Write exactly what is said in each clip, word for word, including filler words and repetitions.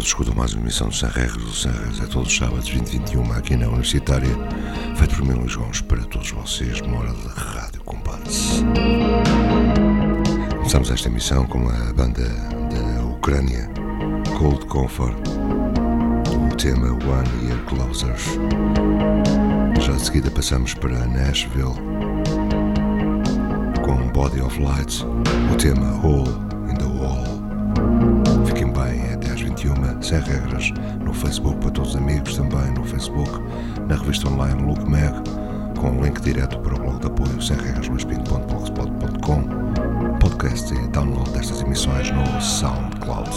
Escutam mais uma emissão de Sem Regras do Sem Regras, é todos os sábados vinte e vinte e uma aqui na Universitária, feito por mim, Luís Gomes, para todos vocês, numa hora de rádio combate. Começamos esta emissão com a banda da Ucrânia, Cold Comfort, o tema One Year Closer. Já de seguida passamos para Nashville, com Body of Light, o tema Hole in the Wall. Fiquem bem. Sem regras, no Facebook para todos os amigos, também no Facebook, na revista online Luke Mag, com um link direto para o blog de apoio sem regras ponto blogspot ponto com, podcast e download destas emissões no SoundCloud.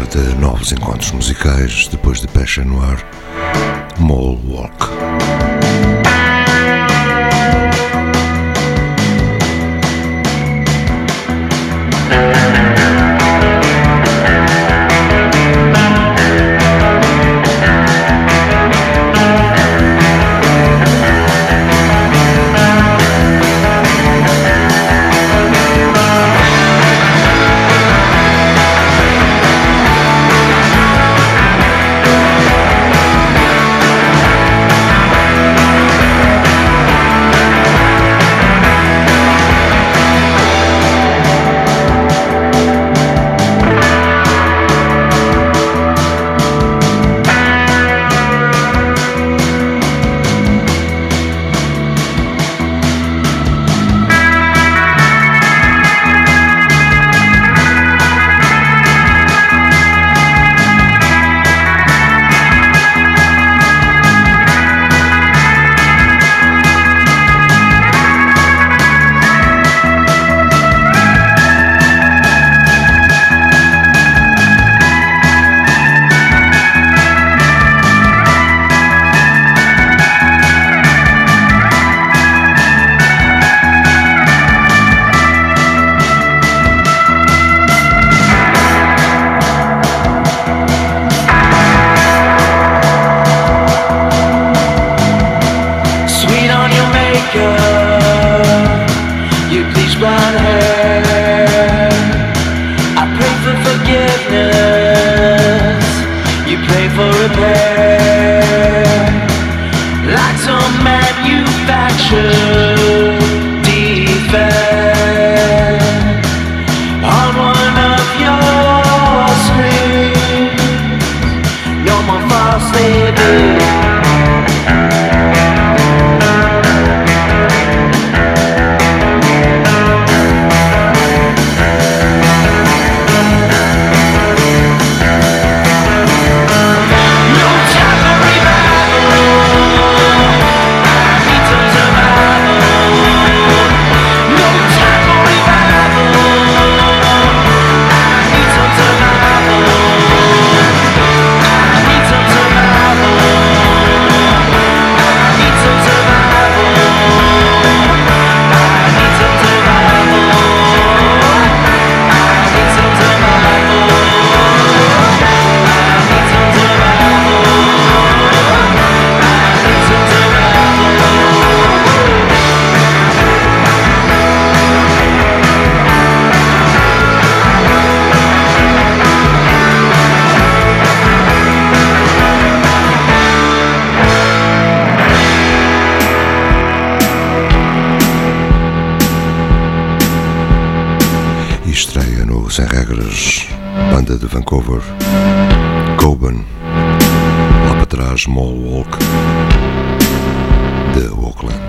aborda novos encontros musicais depois de Passion Noir, Mall Walk. De Vancouver, Coben, lá para trás, Mall Walk de Auckland.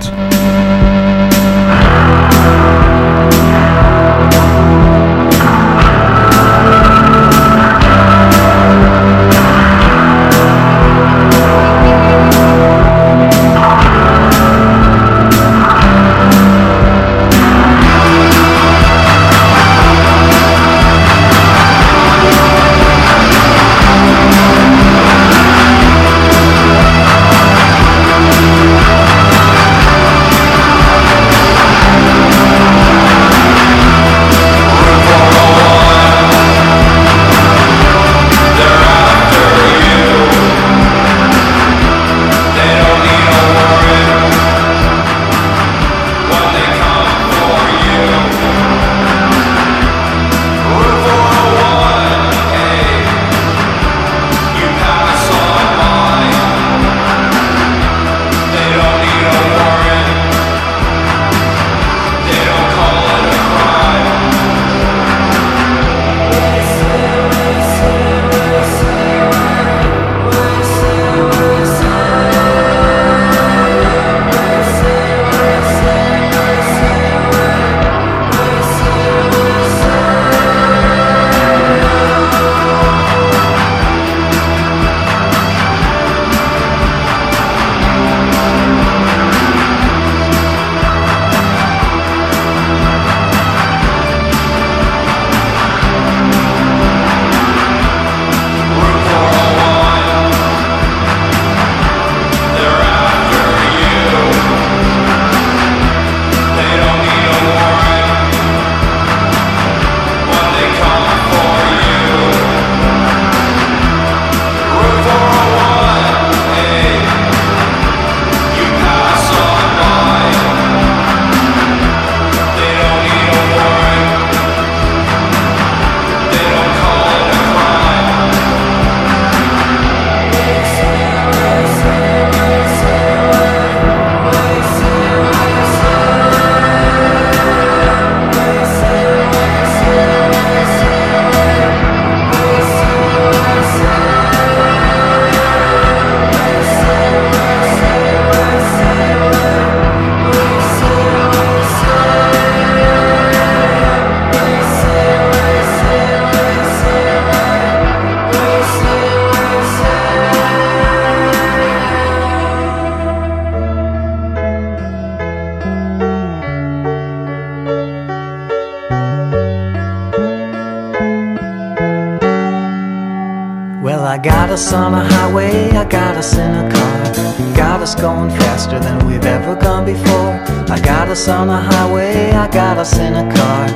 I got us on a highway, I got us in a car, got us going faster than we've ever gone before. I got us on a highway, I got us in a car,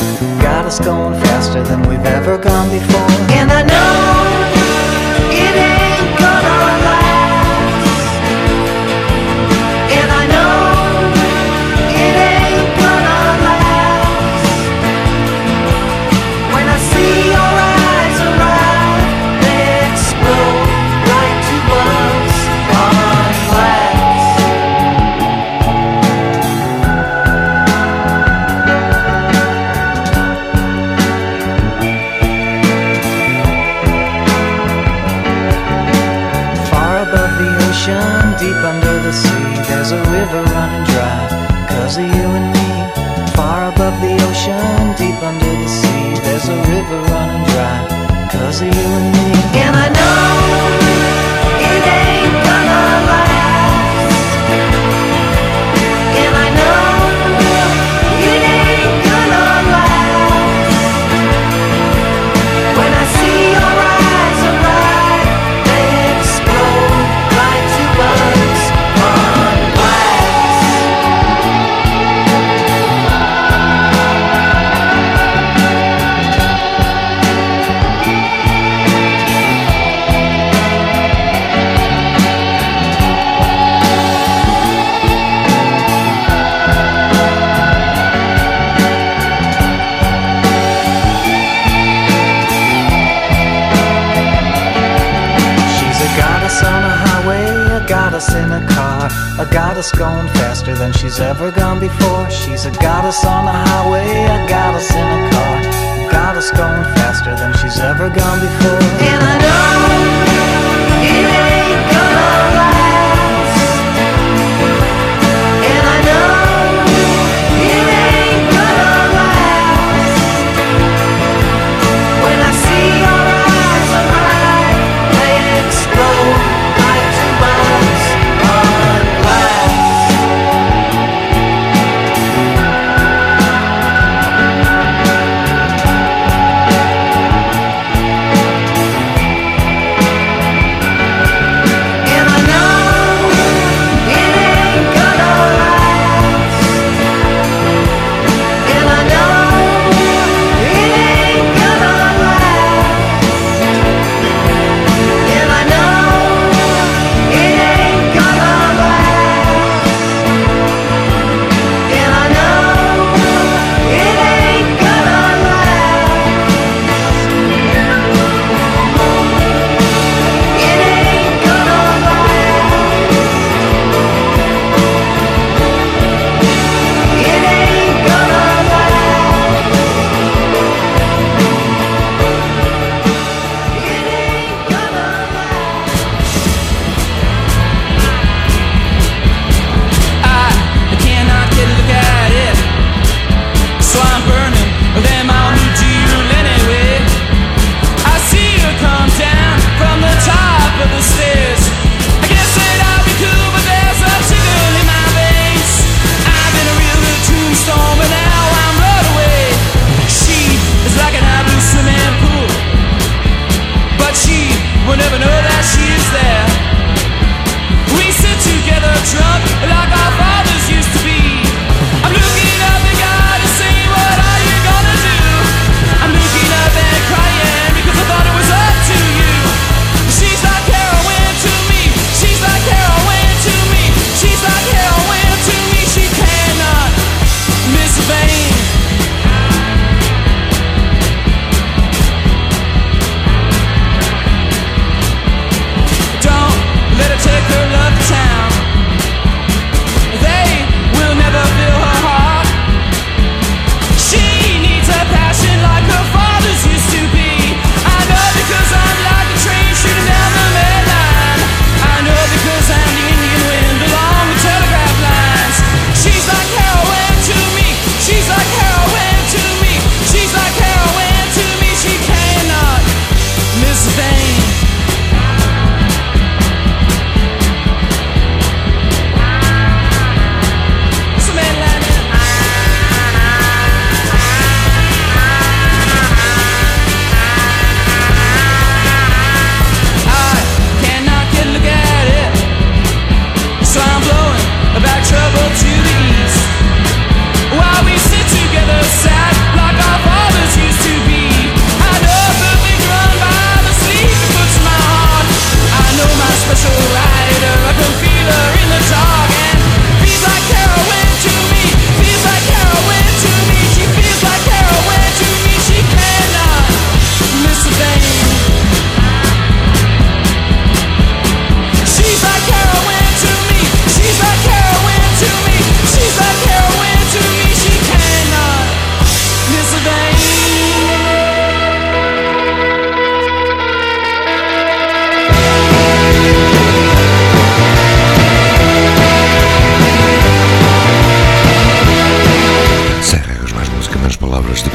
got us going faster than we've ever gone before. And I know it ain't gonna last. Cause of you and me, far above the ocean, deep under the sea, there's a river running dry, cause of you and me. And I know it ain't gonna last, and I know it ain't gonna last. When I see your eyes arrive, they explode right to us on glass. Got us in a car, a goddess going faster than she's ever gone before. She's a goddess on the highway, a goddess in a car, a goddess going faster than she's ever gone before. And I know it ain't gonna last, and I know it ain't gonna last. When I see your eyes arrive, they explode.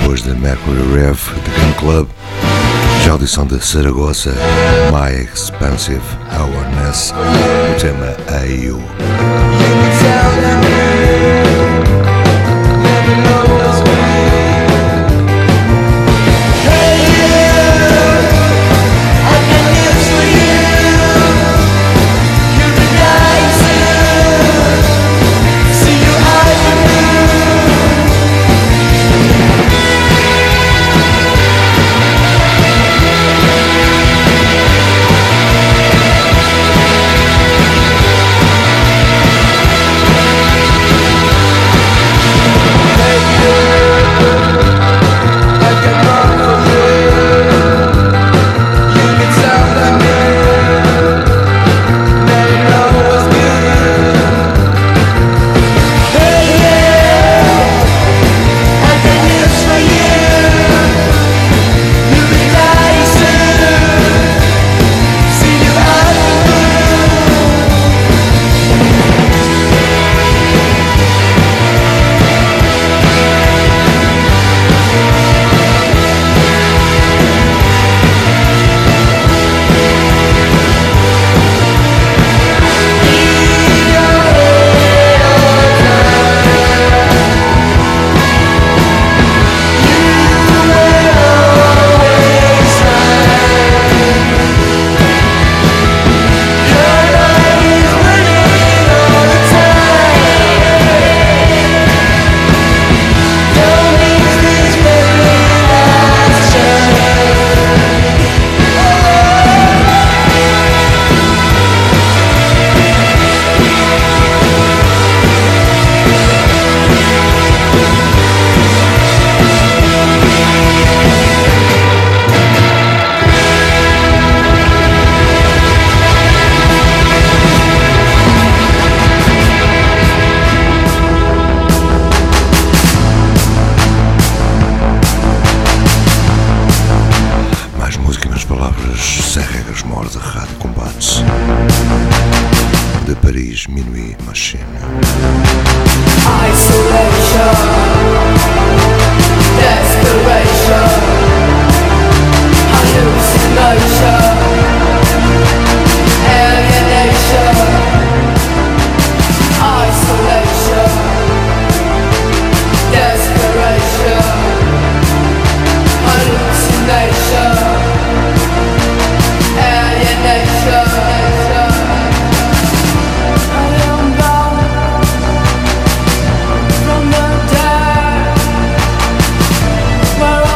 depois da Mercury Rev de Gun Club, já a audição de Saragossa, My Expansive Awareness, o tema A I U. Where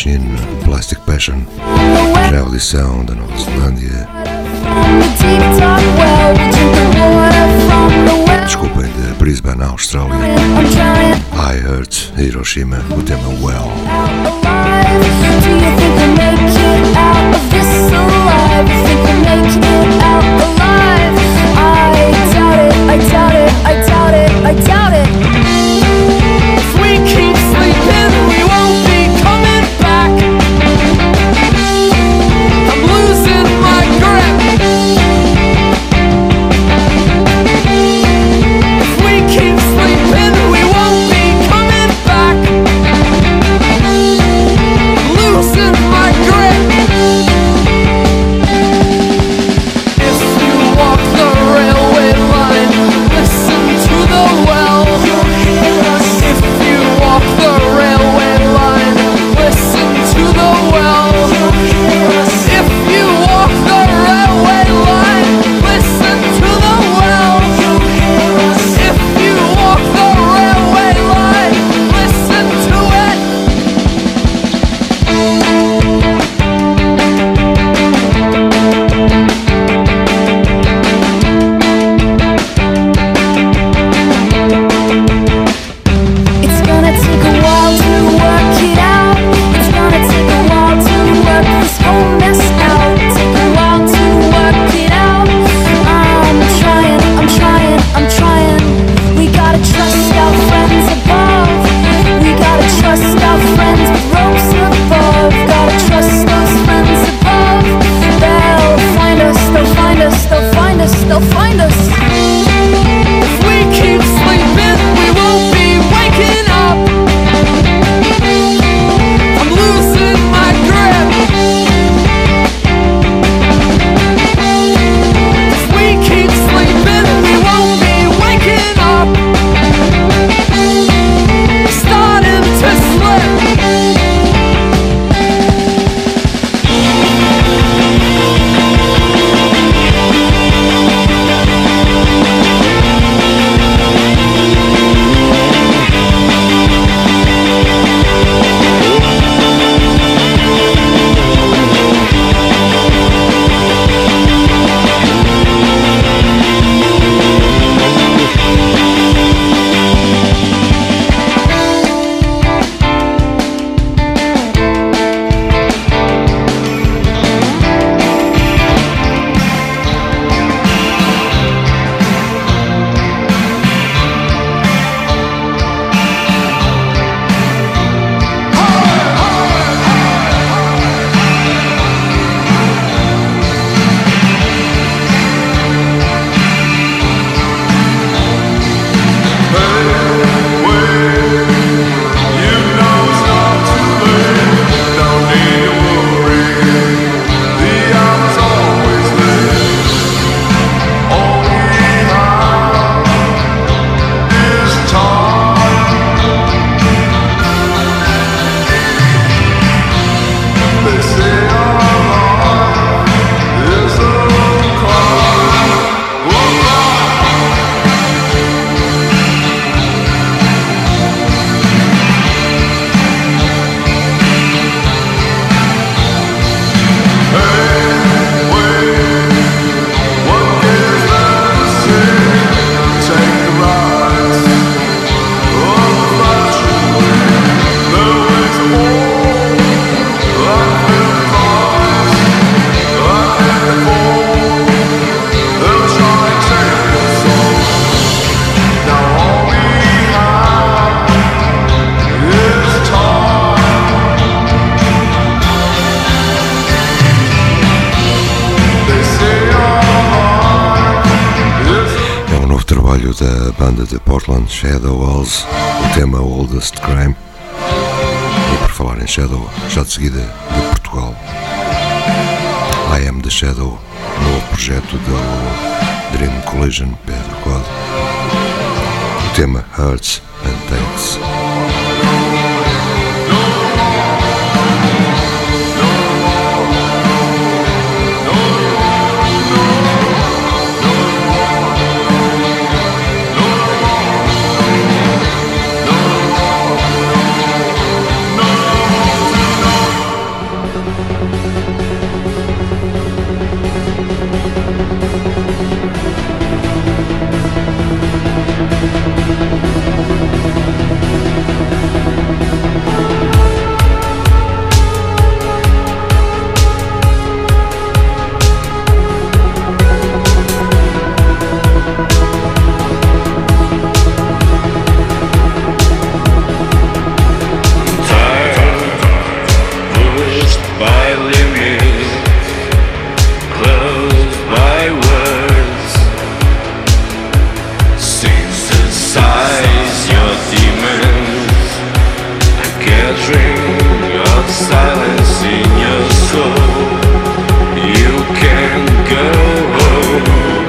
Machine, Plastic Passion, Charlie Sound and Oslandia. Skupaj Brisbane, Australija. I Heart Hiroshima u tema Well. I doubt it, I doubt it, I doubt it. If we keep sleeping, we won't be coming back. I'm losing my grip. If we keep sleeping, we won't be coming back. I'm losing my grip. If you walk the railway line, listen to the well. If you walk the railway line, listen to the well. If you walk the railway line, listen to the well. If you walk the railway line, listen to it. It's gonna take a while to work it out. It's gonna take a while to work this whole mess out. Take a while to work it out. I'm trying, I'm trying, I'm trying. We gotta trust our friends above. We gotta trust our friends with ropes above. Gotta trust those friends above. They'll find us, they'll find us, they'll find us, they'll find us. If we keep sleeping, we won't be waking up. I'm losing my grip. If we keep sleeping, we won't be waking up. Starting to slip. Da banda de Portland, Shadowhouse, o tema Oldest Crime. E por falar em Shadow, já de seguida de Portugal, I Am The Shadow, novo projeto do Dream Collision, Pedro Code, o tema Hurts and Takes. No! my limits, close my words. Synthesize your demons, a gathering of silence in your soul. You can go home.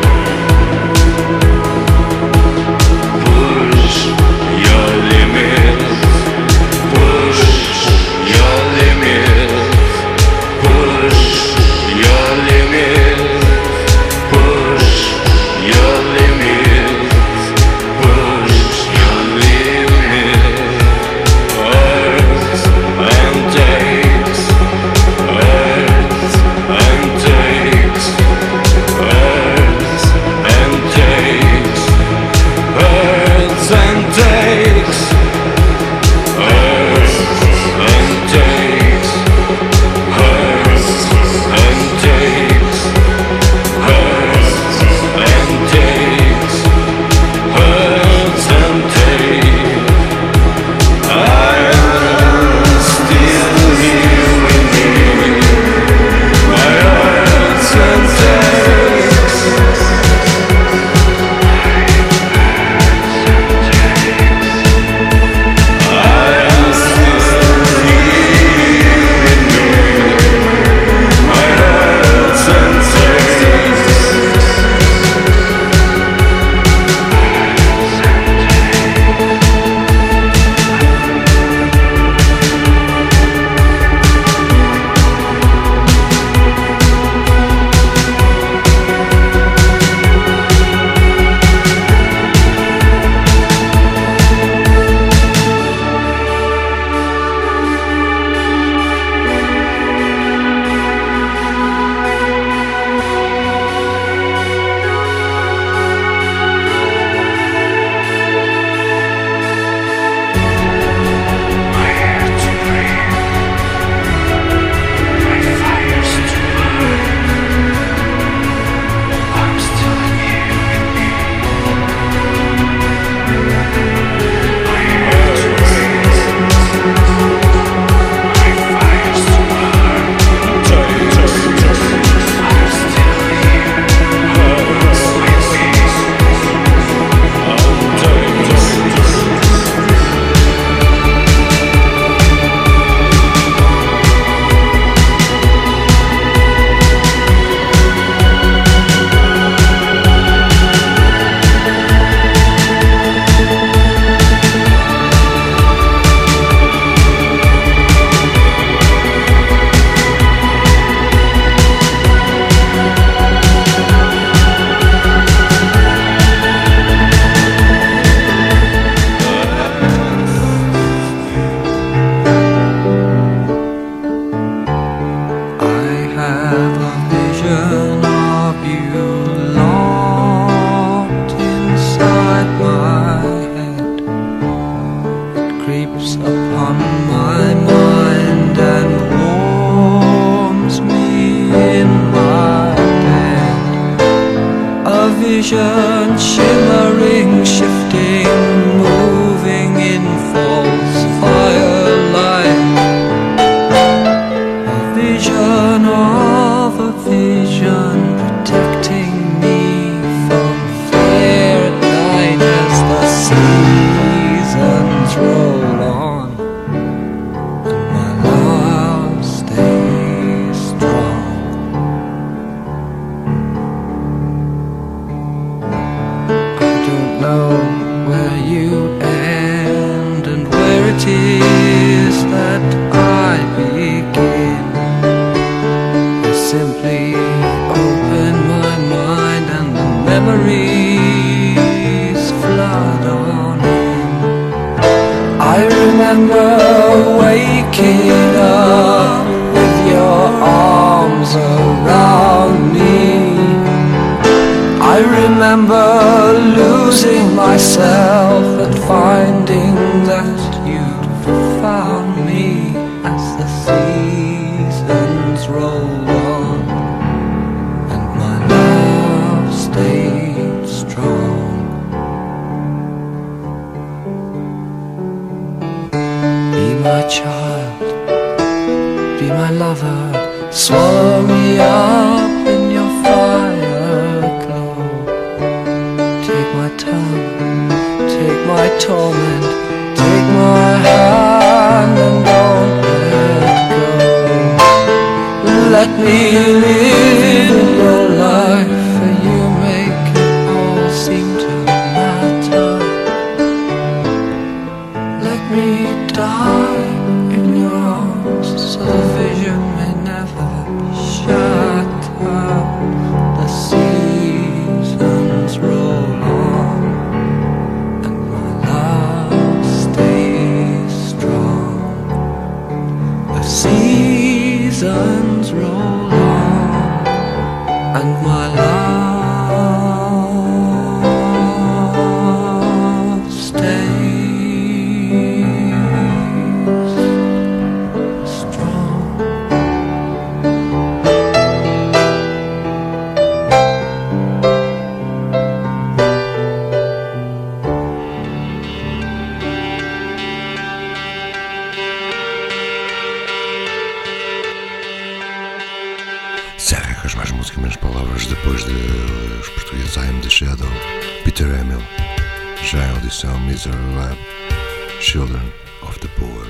be my lover. Swallow me up in your fire glow. Take my tongue, take my torment, take my hand and don't let go. Let me live in your life, for you make it all seem to matter. Let me die in your arms, so the vision may never shatter. The seasons roll on, and my love stays strong. The seasons roll on, and my love stays strong. Se arrancas mais música e menos palavras, depois de os portugueses I am the Shadow, Peter Emil, já em audição Misery Lab, Children of the Poor.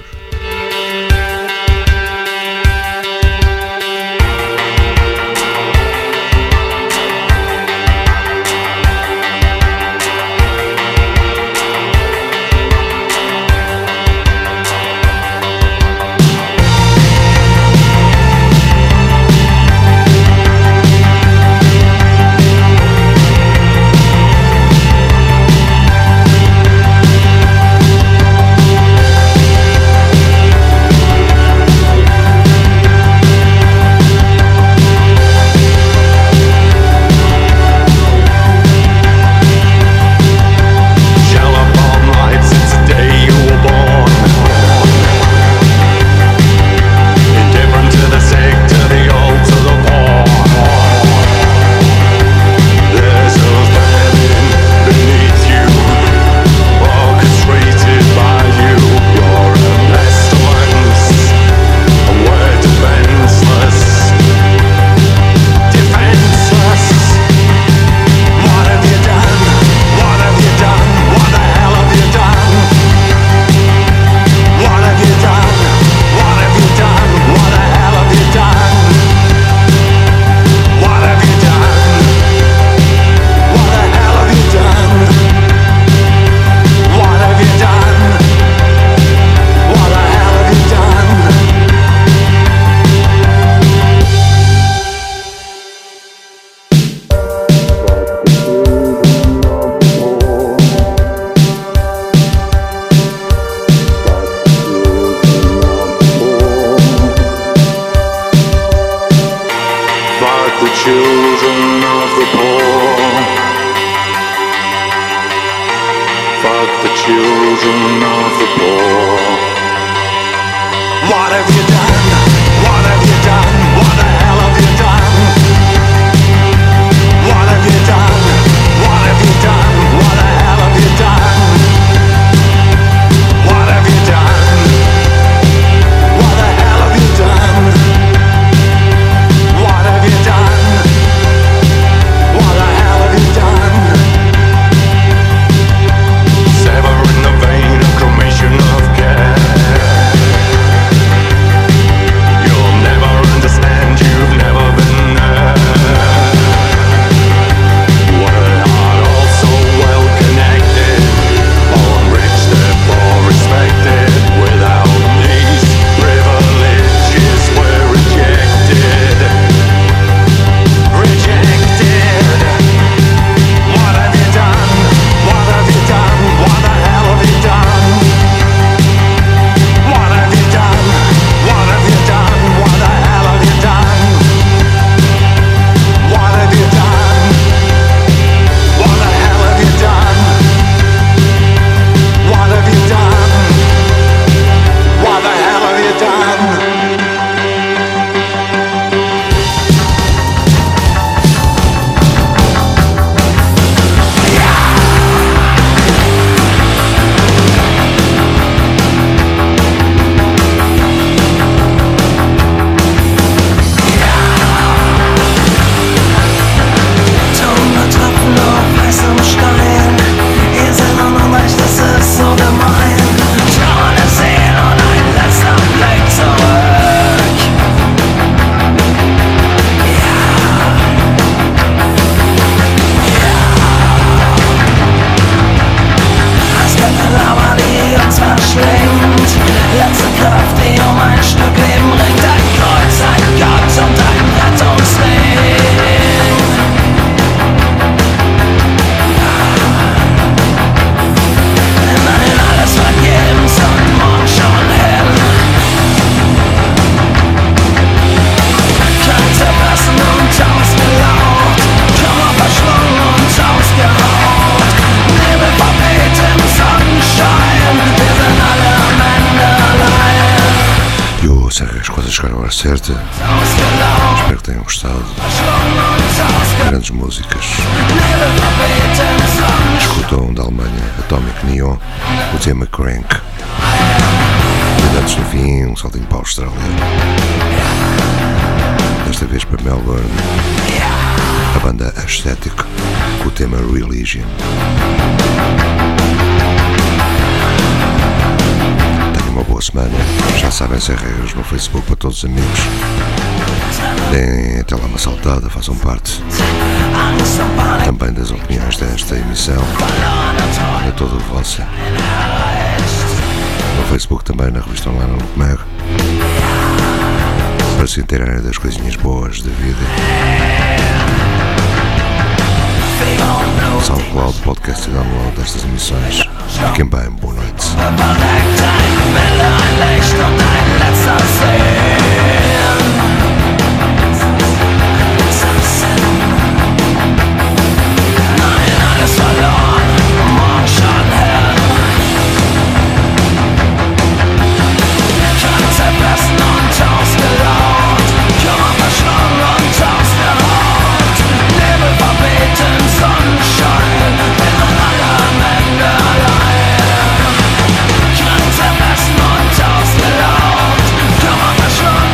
a hora certa. Espero que tenham gostado. Grandes músicas. Escutam da Alemanha Atomic Neon, o tema Crank. E antes no fim, um saltinho para a Austrália. Desta vez para Melbourne. A banda Ascetic, com o tema Religion. Uma boa semana, já sabem, sem regras no Facebook para todos os amigos. Deem até lá uma saltada, façam parte também das opiniões desta emissão, é toda vossa. No Facebook também, na revista online Luke Mag, para se inteirarem das coisinhas boas da vida. SoundCloud, podcast e download destas emissões. Fiquem bem, boa noite. Come on, let's run.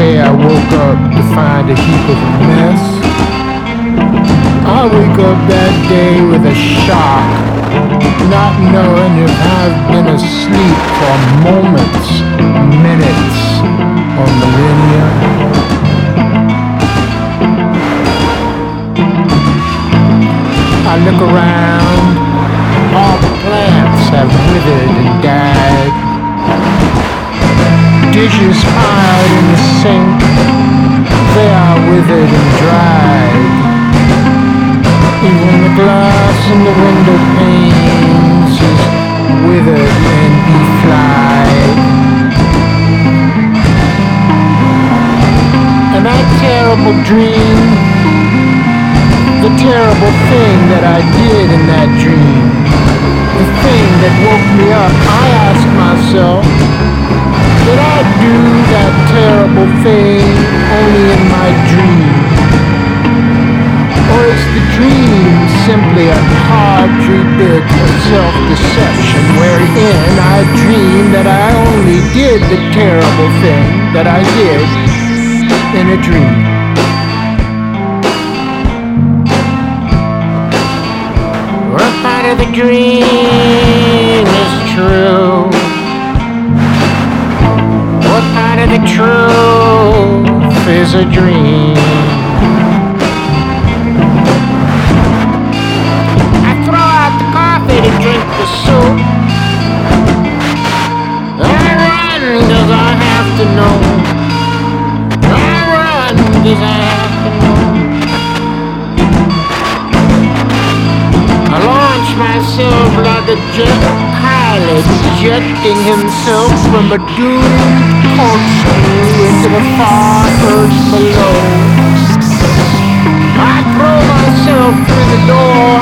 say I woke up to find a heap of mess. I wake up that day with a shock, not knowing if I've been asleep for moments, minutes, or millennia. I look around, all plants have withered and died. Dishes piled in the sink, they are withered and dried. Even the glass in the window panes is withered and deflied. And that terrible dream, the terrible thing that I did in that dream, the thing that woke me up, I asked myself, did I do that terrible thing only in my dream? Or is the dream simply a tawdry bit of self-deception wherein I dream that I only did the terrible thing that I did in a dream? If the dream is true, what part of the truth is a dream? I throw out the coffee to drink the soup. I run because I have to know. I run because I have to myself like a jet pilot ejecting himself from a doomed corkscrew into the far earth below. I throw myself through the door,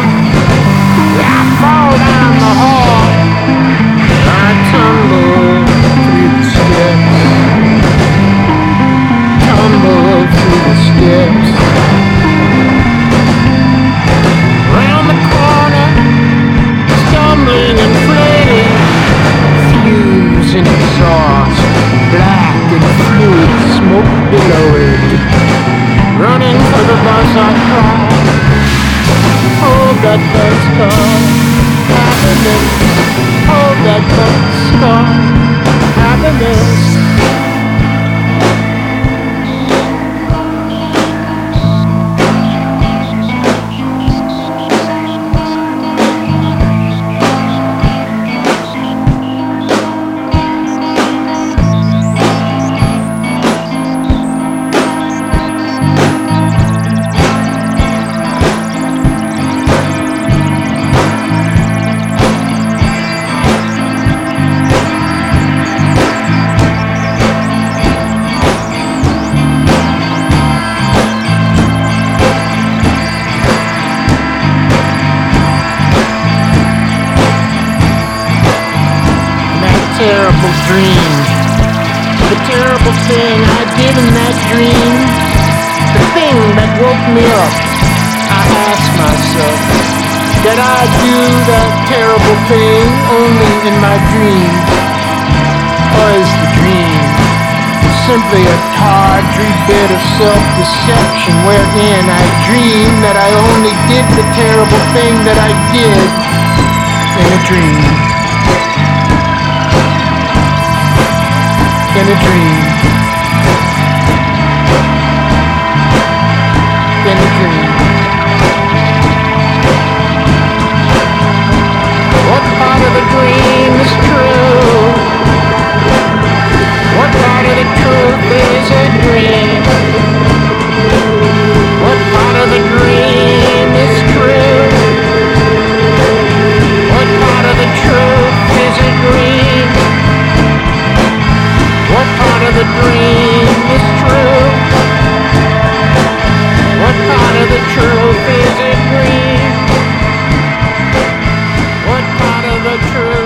I fall down the hall, I tumble through the steps, tumble through the steps. And flaming, fumes and exhaust, black and fluid smoke billowing. Running for the bus I cry, hold that bus car, happiness. Hold that bus car, happiness. Dream. The terrible thing I did in that dream, the thing that woke me up, I asked myself, did I do that terrible thing only in my dream? Or is the dream simply a tawdry bit of self-deception wherein I dream that I only did the terrible thing that I did in a dream? In a dream, in a dream. What part of the dream is true? What part of the truth is a dream? What part of the dream is true? What part of the truth is a dream? What part of the dream is true? What part of the truth is a dream? What part of the truth?